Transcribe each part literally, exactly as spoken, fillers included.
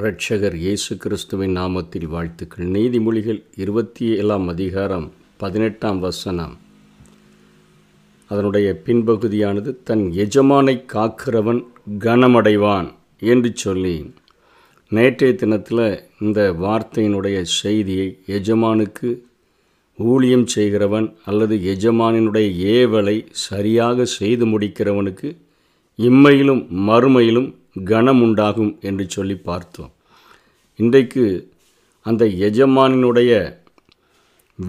இரட்சகர் இயேசு கிறிஸ்துவின் நாமத்தில் வாழ்த்துக்கள். நீதிமொழிகள் இருபத்தி ஏழாம் அதிகாரம் பதினெட்டாம் வசனம், அதனுடைய பின்பகுதியானது தன் எஜமானை காக்கிறவன் கனமடைவான் என்று சொல்லி, நேற்றைய தினத்தில் இந்த வார்த்தையினுடைய செய்தியை எஜமானுக்கு ஊழியம் செய்கிறவன் அல்லது எஜமானினுடைய ஏவலை சரியாக செய்து முடிக்கிறவனுக்கு இம்மையிலும் மறுமையிலும் கனம் உண்டாகும் என்று சொல்லி பார்த்தோம். இன்றைக்கு அந்த எஜமானினுடைய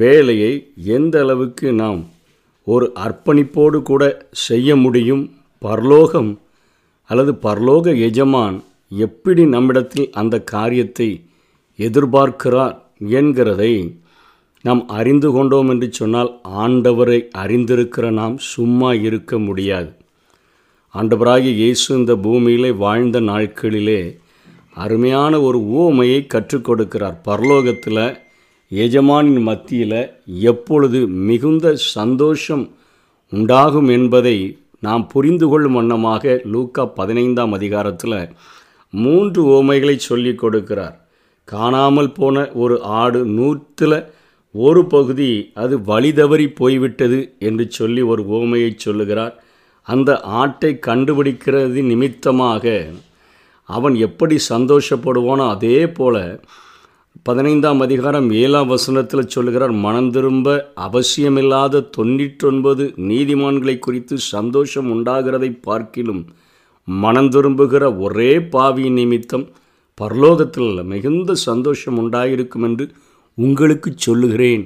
வேலையை எந்த அளவுக்கு நாம் ஒரு அர்ப்பணிப்போடு கூட செய்ய முடியும், பரலோகம் அல்லது பரலோக எஜமான் எப்படி நம்மிடத்தில் அந்த காரியத்தை எதிர்பார்க்கிறார் என்கிறதை நாம் அறிந்து கொண்டோம் என்று சொன்னால், ஆண்டவரை அறிந்திருக்கிற நாம் சும்மா இருக்க முடியாது. ஆண்டவராகிய இயேசு இந்த பூமியிலே வாழ்ந்த நாட்களிலே அருமையான ஒரு உவமையை கற்றுக் கொடுக்கிறார். பரலோகத்தில் எஜமானின் மத்தியில் எப்பொழுது மிகுந்த சந்தோஷம் உண்டாகும் என்பதை நாம் புரிந்து கொள்ளும் வண்ணமாக லூக்கா பதினைந்தாம் அதிகாரத்தில் மூன்று உவமைகளை சொல்லி கொடுக்கிறார். காணாமல் போன ஒரு ஆடு நூற்றில் ஒரு பகுதி அது வழிதவறி போய்விட்டது என்று சொல்லி ஒரு உவமையை சொல்லுகிறார். அந்த ஆட்டை கண்டுபிடிக்கிறது நிமித்தமாக அவன் எப்படி சந்தோஷப்படுவானோ அதே போல் பதினைந்தாம் அதிகாரம் ஏழாம் வசனத்தில் சொல்கிறார், மனம் திரும்ப அவசியமில்லாத தொண்ணூற்றொன்பது நீதிமான்களை குறித்து சந்தோஷம் உண்டாகிறதை பார்க்கிலும் மனம் திரும்புகிற ஒரே பாவியின் நிமித்தம் பரலோகத்தில் மிகுந்த சந்தோஷம் உண்டாயிருக்கும் என்று உங்களுக்கு சொல்லுகிறேன்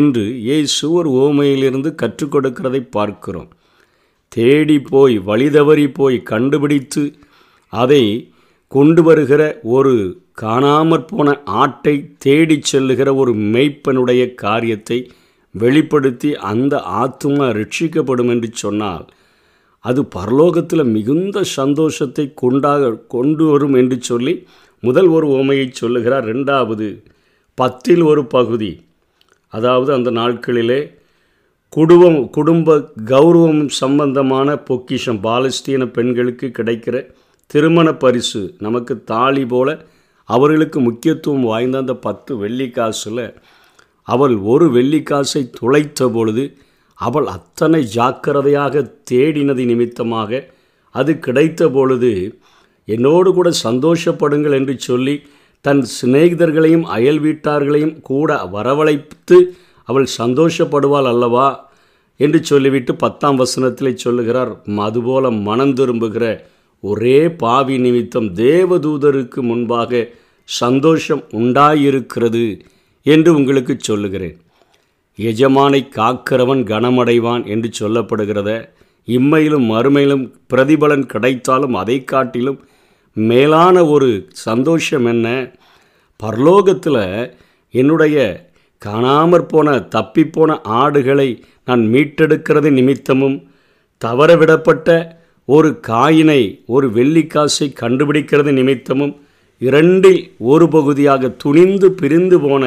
என்று இயேசு ஒரு ஓமையிலிருந்து கற்றுக் கொடுக்கிறதை பார்க்கிறோம். தேடி போய் வழிதவறி போய் கண்டுபிடித்து அதை கொண்டு வருகிற ஒரு காணாமற் போன ஆட்டை தேடி செல்லுகிற ஒரு மேய்ப்பனுடைய காரியத்தை வெளிப்படுத்தி அந்த ஆத்துமா ரட்சிக்கப்படும் என்று சொன்னால், அது பரலோகத்தில் மிகுந்த சந்தோஷத்தை கொண்டாக கொண்டு வரும் என்று சொல்லி முதல் ஒரு உவமையை சொல்லுகிறார். ரெண்டாவது, பத்தில் ஒரு பகுதி, அதாவது அந்த நாட்களிலே குடும்பம் குடும்ப கௌரவம் சம்பந்தமான பொக்கிஷம், பாலஸ்தீன பெண்களுக்கு கிடைக்கிற திருமண பரிசு, நமக்கு தாலி போல அவர்களுக்கு முக்கியத்துவம் வாய்ந்த அந்த பத்து வெள்ளிக்காசில் அவள் ஒரு வெள்ளிக்காசை துளைத்த பொழுது அவள் அத்தனை ஜாக்கிரதையாக தேடினது நிமித்தமாக அது கிடைத்த பொழுது, என்னோடு கூட சந்தோஷப்படுங்கள் என்று சொல்லி தன் சிநேகிதர்களையும் அயல் வீட்டார்களையும் கூட வரவழைத்து அவள் சந்தோஷப்படுவாள் அல்லவா என்று சொல்லிவிட்டு பத்தாம் வசனத்திலே சொல்லுகிறார், அதுபோல மனம் திரும்புகிற ஒரே பாவி நிமித்தம் தேவதூதருக்கு முன்பாக சந்தோஷம் உண்டாயிருக்கிறது என்று உங்களுக்கு சொல்லுகிறேன். எஜமானை காக்கிறவன் கனமடைவான் என்று சொல்லப்படுகிறத இம்மையிலும் மறுமையிலும் பிரதிபலன் கிடைத்தாலும் அதை காட்டிலும் மேலான ஒரு சந்தோஷம் என்ன? பரலோகத்தில் என்னுடைய காணாமற் போன தப்பிப்போன ஆடுகளை நான் மீட்டெடுக்கிறது நிமித்தமும், தவறவிடப்பட்ட ஒரு காயினை ஒரு வெள்ளிக்காசை கண்டுபிடிக்கிறது நிமித்தமும், இரண்டில் ஒரு பகுதியாக துணிந்து பிரிந்து போன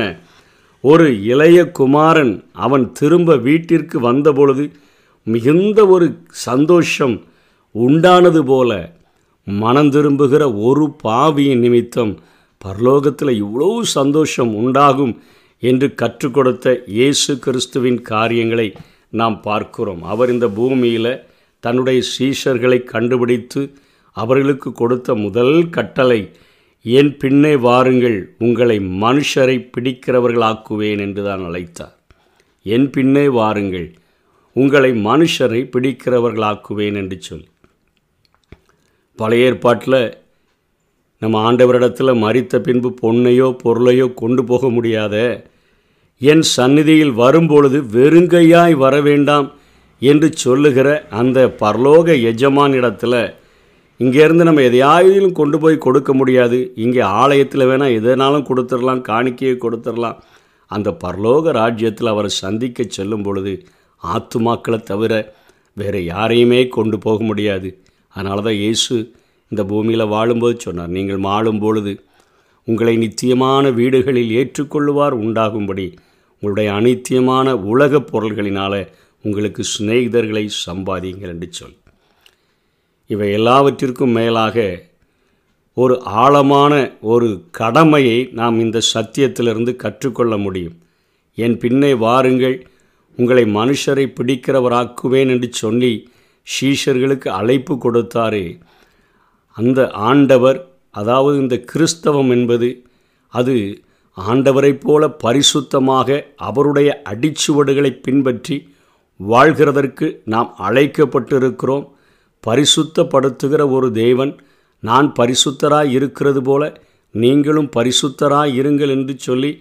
ஒரு இளைய குமாரன் அவன் திரும்ப வீட்டிற்கு வந்தபொழுது மிகுந்த ஒரு சந்தோஷம் உண்டானது போல, மனம் திரும்புகிற ஒரு பாவியின் நிமித்தம் பரலோகத்தில் இவ்வளோ சந்தோஷம் உண்டாகும் என்று கற்றுக் கொடுத்த இயேசு கிறிஸ்துவின் காரியங்களை நாம் பார்க்கிறோம். அவர் இந்த பூமியில் தன்னுடைய சீஷர்களை கண்டுபிடித்து அவர்களுக்கு கொடுத்த முதல் கட்டளை, என் பின்னே வாருங்கள் உங்களை மனுஷரை பிடிக்கிறவர்களாக்குவேன் என்று தான் அழைத்தார். என் பின்னே வாருங்கள் உங்களை மனுஷரை பிடிக்கிறவர்களாக்குவேன் என்று சொல்லி, பழைய ஏற்பாட்டில் நம்ம ஆண்டவரிடத்தில் மரித்த பின்பு பொன்னையோ பொருளையோ கொண்டு போக முடியாத, என் சந்நிதியில் வரும்பொழுது வெறுங்கையாய் வர வேண்டாம் என்று சொல்லுகிற அந்த பரலோக எஜமான் இடத்துல இங்கேருந்து நம்ம எதையாயிலும் கொண்டு போய் கொடுக்க முடியாது. இங்கே ஆலயத்தில் வேணால் எதனாலும் கொடுத்துடலாம், காணிக்கையை கொடுத்துடலாம். அந்த பரலோக ராஜ்யத்தில் அவரை சந்திக்க செல்லும் பொழுது ஆத்துமாக்களை தவிர வேறு யாரையுமே கொண்டு போக முடியாது. அதனால தான் இயேசு இந்த பூமியில் வாழும்போது சொன்னார், நீங்கள் வாழும் பொழுது உங்களை நித்தியமான வீடுகளில் ஏற்றுக்கொள்ளுவார் உண்டாகும்படி உங்களுடைய அநித்தியமான உலக பொருள்களினால் உங்களுக்கு சிநேகிதர்களை சம்பாதிங்கள் என்று சொல். இவை எல்லாவற்றிற்கும் மேலாக ஒரு ஆழமான ஒரு கடமையை நாம் இந்த சத்தியத்திலிருந்து கற்றுக்கொள்ள முடியும். என் பின்னே வாருங்கள், உங்களை மனுஷரை பிடிக்கிறவராக்குவேன் என்று சொல்லி சீஷர்களுக்கு அழைப்பு கொடுத்தாரே, அந்த ஆண்டவர், அதாவது இந்த கிறிஸ்தவம் என்பது அது ஆண்டவரைப் போல பரிசுத்தமாக அவருடைய அடிச்சுவடுகளை பின்பற்றி வாழ்கிறதற்கு நாம் அழைக்கப்பட்டிருக்கிறோம். பரிசுத்தப்படுத்துகிற ஒரு தேவன், நான் பரிசுத்தராய் இருக்கிறது போல நீங்களும் பரிசுத்தராய் இருங்கள் என்று சொல்லி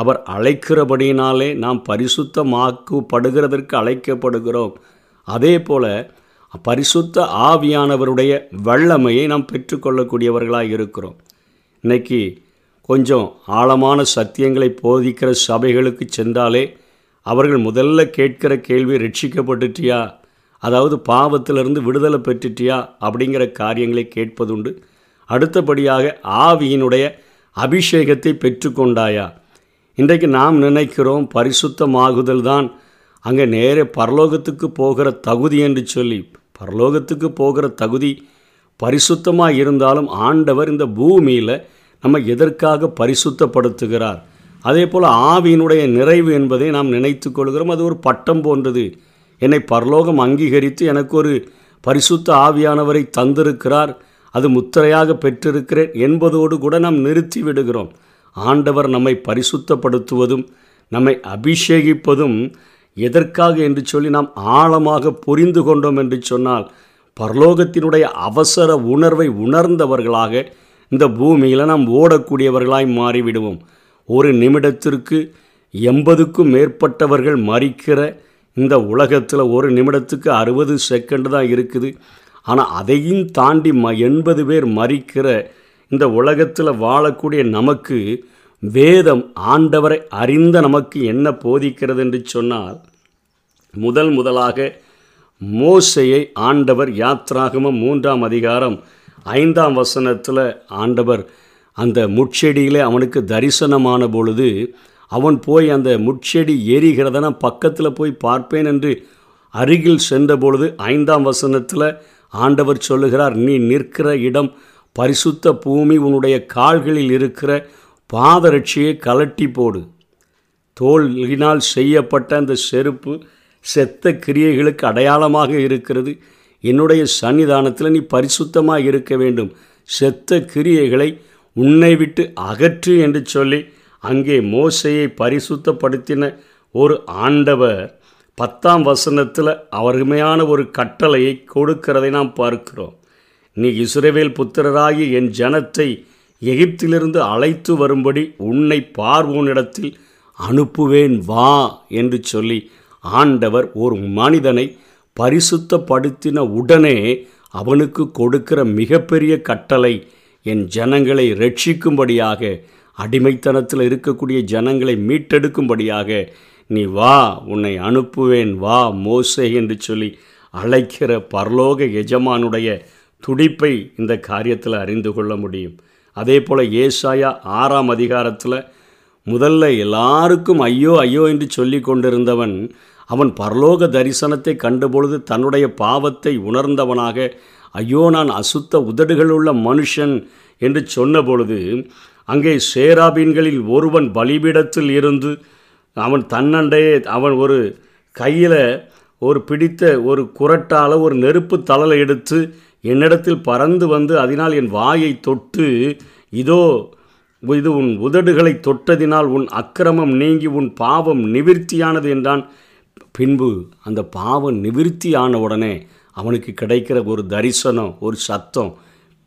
அவர் அழைக்கிறபடியினாலே நாம் பரிசுத்தமாக்கப்படுகிறதற்கு அழைக்கப்படுகிறோம். அதே போல பரிசுத்த ஆவியானவருடைய வல்லமையை நாம் பெற்றுக்கொள்ளக்கூடியவர்களாக இருக்கிறோம். இன்றைக்கி கொஞ்சம் ஆழமான சத்தியங்களை போதிக்கிற சபைகளுக்கு சென்றாலே அவர்கள் முதல்ல கேட்கிற கேள்வி ரட்சிக்கப்பட்டுட்டியா, அதாவது பாவத்திலிருந்து விடுதலை பெற்றுட்டியா அப்படிங்கிற காரியங்களை கேட்பதுண்டு. அடுத்தபடியாக ஆவியினுடைய அபிஷேகத்தை பெற்றுக்கொண்டாயா? இன்றைக்கு நாம் நினைக்கிறோம் பரிசுத்தமாகுதல் தான் அங்கே நேரே பரலோகத்துக்கு போகிற தகுதி என்று சொல்லி. பரலோகத்துக்கு போகிற தகுதி பரிசுத்தமாக இருந்தாலும் ஆண்டவர் இந்த பூமியில் நம்ம எதற்காக பரிசுத்தப்படுத்துகிறார்? அதே போல் ஆவியினுடைய நிறைவு என்பதை நாம் நினைத்து கொள்கிறோம். அது ஒரு பட்டம் போன்றது. என்னை பரலோகம் அங்கீகரித்து எனக்கு ஒரு பரிசுத்த ஆவியானவரை தந்திருக்கிறார், அது முத்திரையாக பெற்றிருக்கிறேன் என்பதோடு கூட நாம் நிறுத்தி விடுகிறோம். ஆண்டவர் நம்மை பரிசுத்தப்படுத்துவதும் நம்மை அபிஷேகிப்பதும் எதற்காக என்று சொல்லி நாம் ஆழமாக புரிந்து கொண்டோம் என்று சொன்னால், பரலோகத்தினுடைய அவசர உணர்வை உணர்ந்தவர்களாக இந்த பூமியில் நாம் ஓடக்கூடியவர்களாய் மாறிவிடுவோம். ஒரு நிமிடத்திற்கு எண்பதுக்கும் மேற்பட்டவர்கள் மறிக்கிற இந்த உலகத்தில் ஒரு நிமிடத்துக்கு அறுபது செகண்டு தான் இருக்குது. ஆனால் அதையும் தாண்டி ம எண்பது பேர் மறிக்கிற இந்த உலகத்தில் வாழக்கூடிய நமக்கு வேதம், ஆண்டவரை அறிந்த நமக்கு என்ன போதிக்கிறது என்று சொன்னால், முதல் முதலாக மோசேயை ஆண்டவர் யாத்ராகமம் மூன்றாம் அதிகாரம் ஐந்தாம் வசனத்தில் ஆண்டவர் அந்த முட்செடியிலே அவனுக்கு தரிசனமான பொழுது அவன் போய் அந்த முட்செடி எரிகிறத நான் பக்கத்தில் போய் பார்ப்பேன் என்று அருகில் சென்ற பொழுது ஐந்தாம் வசனத்தில் ஆண்டவர் சொல்லுகிறார், நீ நிற்கிற இடம் பரிசுத்த பூமி, உன்னுடைய கால்களில் இருக்கிற பாதரட்சியை கலட்டி போடு. தோலினால் செய்யப்பட்ட அந்த செருப்பு செத்த கிரியைகளுக்கு அடையாளமாக இருக்கிறது. என்னுடைய சன்னிதானத்தில் நீ பரிசுத்தமாக இருக்க வேண்டும், செத்த கிரியைகளை உன்னை விட்டு அகற்று என்று சொல்லி அங்கே மோசையை பரிசுத்தப்படுத்தின ஒரு ஆண்டவர் பத்தாம் வசனத்தில் அவருமையான ஒரு கட்டளையை கொடுக்கிறதை நாம் பார்க்கிறோம். நீ இஸ்ரவேல் புத்திரராகி என் ஜனத்தை எகிப்திலிருந்து அழைத்து வரும்படி உன்னை பார்வோனிடத்தில் அனுப்புவேன், வா என்று சொல்லி ஆண்டவர் ஒரு மனிதனை பரிசுத்தப்படுத்தின உடனே அவனுக்கு கொடுக்கிற மிகப்பெரிய கட்டளை, என் ஜனங்களை ரட்சிக்கும்படியாக, அடிமைத்தனத்தில் இருக்கக்கூடிய ஜனங்களை மீட்டெடுக்கும்படியாக நீ வா, உன்னை அனுப்புவேன், வா மோசே என்று சொல்லி அழைக்கிற பரலோக எஜமானுடைய துடிப்பை இந்த காரியத்தில் அறிந்து கொள்ள முடியும். அதே போல் ஏசாயா ஆறாம் அதிகாரத்தில் முதல்ல எல்லாருக்கும் ஐயோ ஐயோ என்று சொல்லி கொண்டிருந்தவன் அவன் பரலோக தரிசனத்தை கண்டபொழுது தன்னுடைய பாவத்தை உணர்ந்தவனாக, ஐயோ நான் அசுத்த உதடுகள் உள்ள மனுஷன் என்று சொன்ன பொழுது அங்கே சேராபீன்களில் ஒருவன் பலிபீடத்தில் இருந்து அவன் தன்னண்டையே அவன் ஒரு கையில் ஒரு பிடித்த ஒரு குரட்டால் ஒரு நெருப்பு தழலை எடுத்து என்னிடத்தில் பறந்து வந்து அதனால் என் வாயை தொட்டு, இதோ இது உன் உதடுகளை தொட்டதினால் உன் அக்கிரமம் நீங்கி உன் பாவம் நிவிர்த்தியானது என்றான். பின்பு அந்த பாவம் நிவிர்த்தி ஆன உடனே அவனுக்கு கிடைக்கிற ஒரு தரிசனம், ஒரு சத்தம்,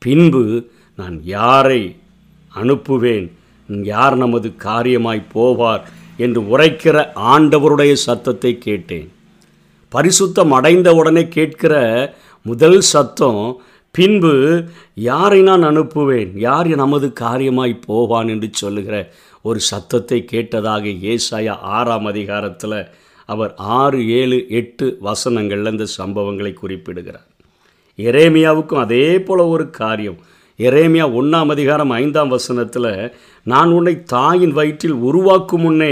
பின்பு நான் யாரை அனுப்புவேன், யார் நமது காரியமாய் போவார் என்று உரைக்கிற ஆண்டவருடைய சத்தத்தை கேட்டேன். பரிசுத்தம் அடைந்த உடனே கேட்கிற முதல் சத்தம், பின்பு யாரை நான் அனுப்புவேன், யார் நமது காரியமாய் போவான் என்று சொல்லுகிற ஒரு சத்தத்தை கேட்டதாக ஏசாயா ஆறாம் அதிகாரத்தில் அவர் ஆறு ஏழு எட்டு வசனங்களில் இந்த சம்பவங்களை குறிப்பிடுகிறார். எரேமியாவுக்கும் அதே போல் ஒரு காரியம். எரேமியா ஒன்றாம் அதிகாரம் ஐந்தாம் வசனத்தில், நான் உன்னை தாயின் வயிற்றில் உருவாக்கும் முன்னே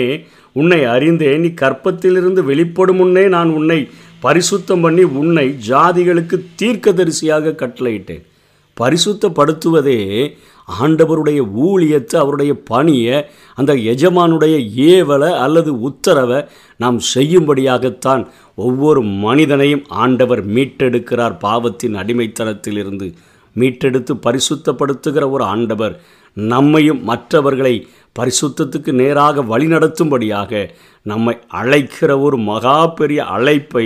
உன்னை அறிந்தேன், நீ கற்பத்திலிருந்து வெளிப்படும் முன்னே நான் உன்னை பரிசுத்தம் பண்ணி உன்னை ஜாதிகளுக்கு தீர்க்கதரிசியாக கட்டளையிட்டேன். பரிசுத்தப்படுத்துவதே ஆண்டவருடைய ஊழியத்தை, அவருடைய பணியை, அந்த எஜமானுடைய ஏவலை அல்லது உத்தரவை நாம் செய்யும்படியாகத்தான் ஒவ்வொரு மனிதனையும் ஆண்டவர் மீட்டெடுக்கிறார். பாவத்தின் அடிமைத்தனத்திலிருந்து மீட்டெடுத்து பரிசுத்தப்படுத்துகிற ஒரு ஆண்டவர் நம்மையும் மற்றவர்களை பரிசுத்தத்துக்கு நேராக வழிநடத்தும்படியாக நம்மை அழைக்கிற ஒரு மகா பெரிய அழைப்பை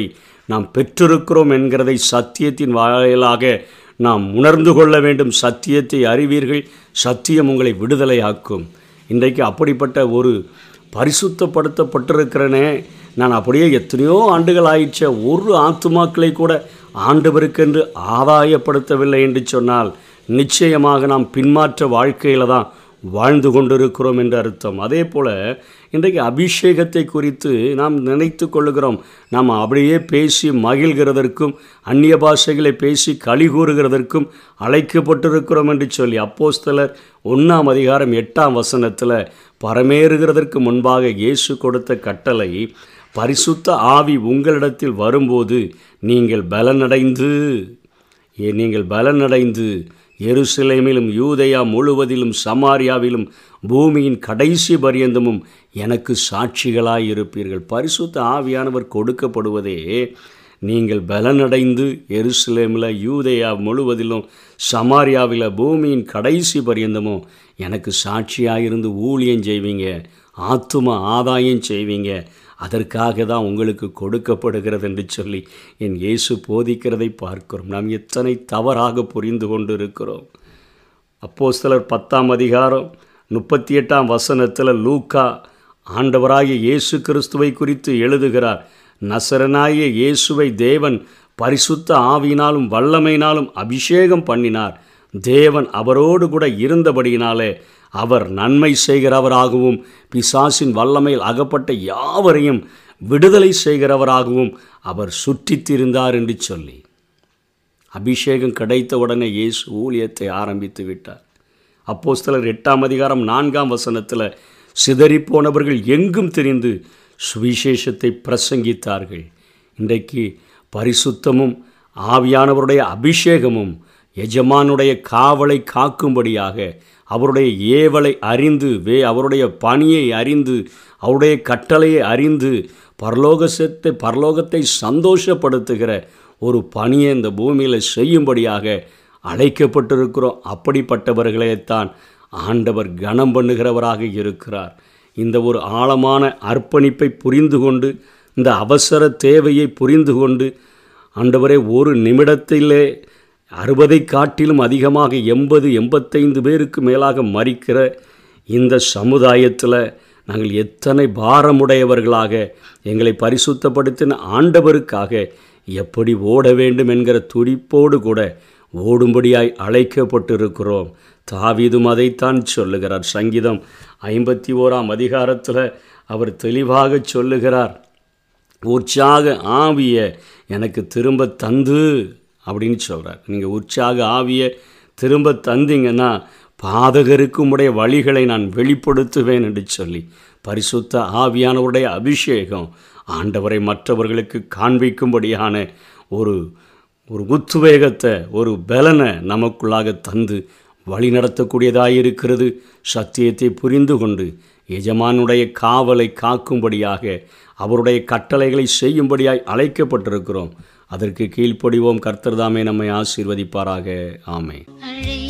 நாம் பெற்றிருக்கிறோம் என்கிறதை சத்தியத்தின் வாயிலாக நாம் உணர்ந்து கொள்ள வேண்டும். சத்தியத்தை அறிவீர்கள், சத்தியம் உங்களை விடுதலையாக்கும். இன்றைக்கு அப்படிப்பட்ட ஒரு பரிசுத்தப்படுத்தப்பட்டிருக்கிறனே, நான் அப்படியே எத்தனையோ ஆண்டுகள் ஆயிடுச்ச, ஒரு ஆத்துமாக்களை கூட ஆண்டவருக்கென்று ஆதாயப்படுத்தவில்லை என்று சொன்னால் நிச்சயமாக நாம் பின்மாற்ற வாழ்க்கையில் தான் வாழ்ந்து கொண்டிருக்கிறோம் என்று அர்த்தம். அதே போல் இன்றைக்கு அபிஷேகத்தை குறித்து நாம் நினைத்து கொள்ளுகிறோம். நாம் அப்படியே பேசி மகிழ்கிறதற்கும் அந்நிய பாஷைகளை பேசி களி கூறுகிறதற்கும் அழைக்கப்பட்டிருக்கிறோம் என்று சொல்லி அப்போஸ்தலர் ஒன்றாம் அதிகாரம் எட்டாம் வசனத்தில் பரமேறுகிறதற்கு முன்பாக இயேசு கொடுத்த கட்டளை, பரிசுத்த ஆவி உங்களிடத்தில் வரும்போது நீங்கள் பலனடைந்து ஏ நீங்கள் பலனடைந்து எருசலேமிலும் யூதயா முழுவதிலும் சமாரியாவிலும் பூமியின் கடைசி பரியந்தமும் எனக்கு சாட்சிகளாயிருப்பீர்கள். பரிசுத்த ஆவியானவர் கொடுக்கப்படுவதே நீங்கள் பலனடைந்து எருசலேமில் யூதயா முழுவதிலும் சமாரியாவில் பூமியின் கடைசி பரியந்தமும் எனக்கு சாட்சியாயிருந்து ஊழியம் செய்வீங்க, ஆத்துமா ஆதாயம் செய்வீங்க, அதற்காக தான் உங்களுக்கு கொடுக்கப்படுகிறது என்று சொல்லி என் இயேசு போதிக்கிறதை பார்க்கிறோம். நாம் எத்தனை தவறாக புரிந்து கொண்டு இருக்கிறோம். அப்போஸ்தலர் பத்தாம் அதிகாரம் முப்பத்தி எட்டாம் வசனத்தில் லூக்கா ஆண்டவராகிய இயேசு கிறிஸ்துவை குறித்து எழுதுகிறார், நசரனாகிய இயேசுவை தேவன் பரிசுத்த ஆவியினாலும் வல்லமையினாலும் அபிஷேகம் பண்ணினார். தேவன் அவரோடு கூட இருந்தபடியினாலே அவர் நன்மை செய்கிறவராகவும் பிசாசின் வல்லமையில் அகப்பட்ட யாவரையும் விடுதலை செய்கிறவராகவும் அவர் சுற்றித்திருந்தார் என்று சொல்லி அபிஷேகம் கிடைத்தவுடனே இயேசு ஊழியத்தை ஆரம்பித்து விட்டார். அப்போஸ்தலர் எட்டாம் அதிகாரம் நான்காம் வசனத்தில் சிதறிப்போனவர்கள் எங்கும் திரிந்து சுவிசேஷத்தை பிரசங்கித்தார்கள். இன்றைக்கு பரிசுத்தமும் ஆவியானவருடைய அபிஷேகமும் எஜமானுடைய காவலை காக்கும்படியாக அவருடைய ஏவலை அறிந்து வே அவருடைய பணியை அறிந்து அவருடைய கட்டளையை அறிந்து பரலோகத்தை பரலோகத்தை சந்தோஷப்படுத்துகிற ஒரு பணியை இந்த பூமியில் செய்யும்படியாக அழைக்கப்பட்டிருக்கிறோம். அப்படிப்பட்டவர்களைத்தான் ஆண்டவர் கனம் பண்ணுகிறவராக இருக்கிறார். இந்த ஒரு ஆழமான அர்ப்பணிப்பை புரிந்து கொண்டு, இந்த அவசர தேவையை புரிந்து கொண்டு, ஆண்டவரே ஒரு நிமிடத்திலே அறுபதை காட்டிலும் அதிகமாக எண்பது எண்பத்தைந்து பேருக்கு மேலாக மரிக்கிற இந்த சமுதாயத்தில் நாங்கள் எத்தனை பாரமுடையவர்களாக எங்களை பரிசுத்தப்படுத்தின ஆண்டவருக்காக எப்படி ஓட வேண்டும் என்கிற துடிப்போடு கூட ஓடும்படியாய் அழைக்கப்பட்டிருக்கிறோம். தாவீதும் அதைத்தான் சொல்லுகிறார். சங்கீதம் ஐம்பத்தி ஓராம் அதிகாரத்தில் அவர் தெளிவாக சொல்லுகிறார், உற்சாக ஆவியை எனக்கு திரும்ப தந்து அப்படின்னு சொல்கிறார். நீங்கள் உற்சாக ஆவியை திரும்ப தந்தீங்கன்னா பாதகருக்கு உடைய வழிகளை நான் வெளிப்படுத்துவேன் என்று சொல்லி பரிசுத்த ஆவியானவருடைய அபிஷேகம் ஆண்டவரை மற்றவர்களுக்கு காண்பிக்கும்படியான ஒரு ஒரு உத்வேகத்தை, ஒரு பலனை நமக்குள்ளாக தந்து வழி நடத்தக்கூடியதாயிருக்கிறது. சத்தியத்தை புரிந்து கொண்டு எஜமானுடைய காவலை காக்கும்படியாக அவருடைய கட்டளைகளை செய்யும்படியாய் அழைக்கப்பட்டிருக்கிறோம். அதற்கு கீழ்ப்படிவோம். கர்த்தர் தாமே நம்மை ஆசீர்வதிப்பாராக. ஆமென்.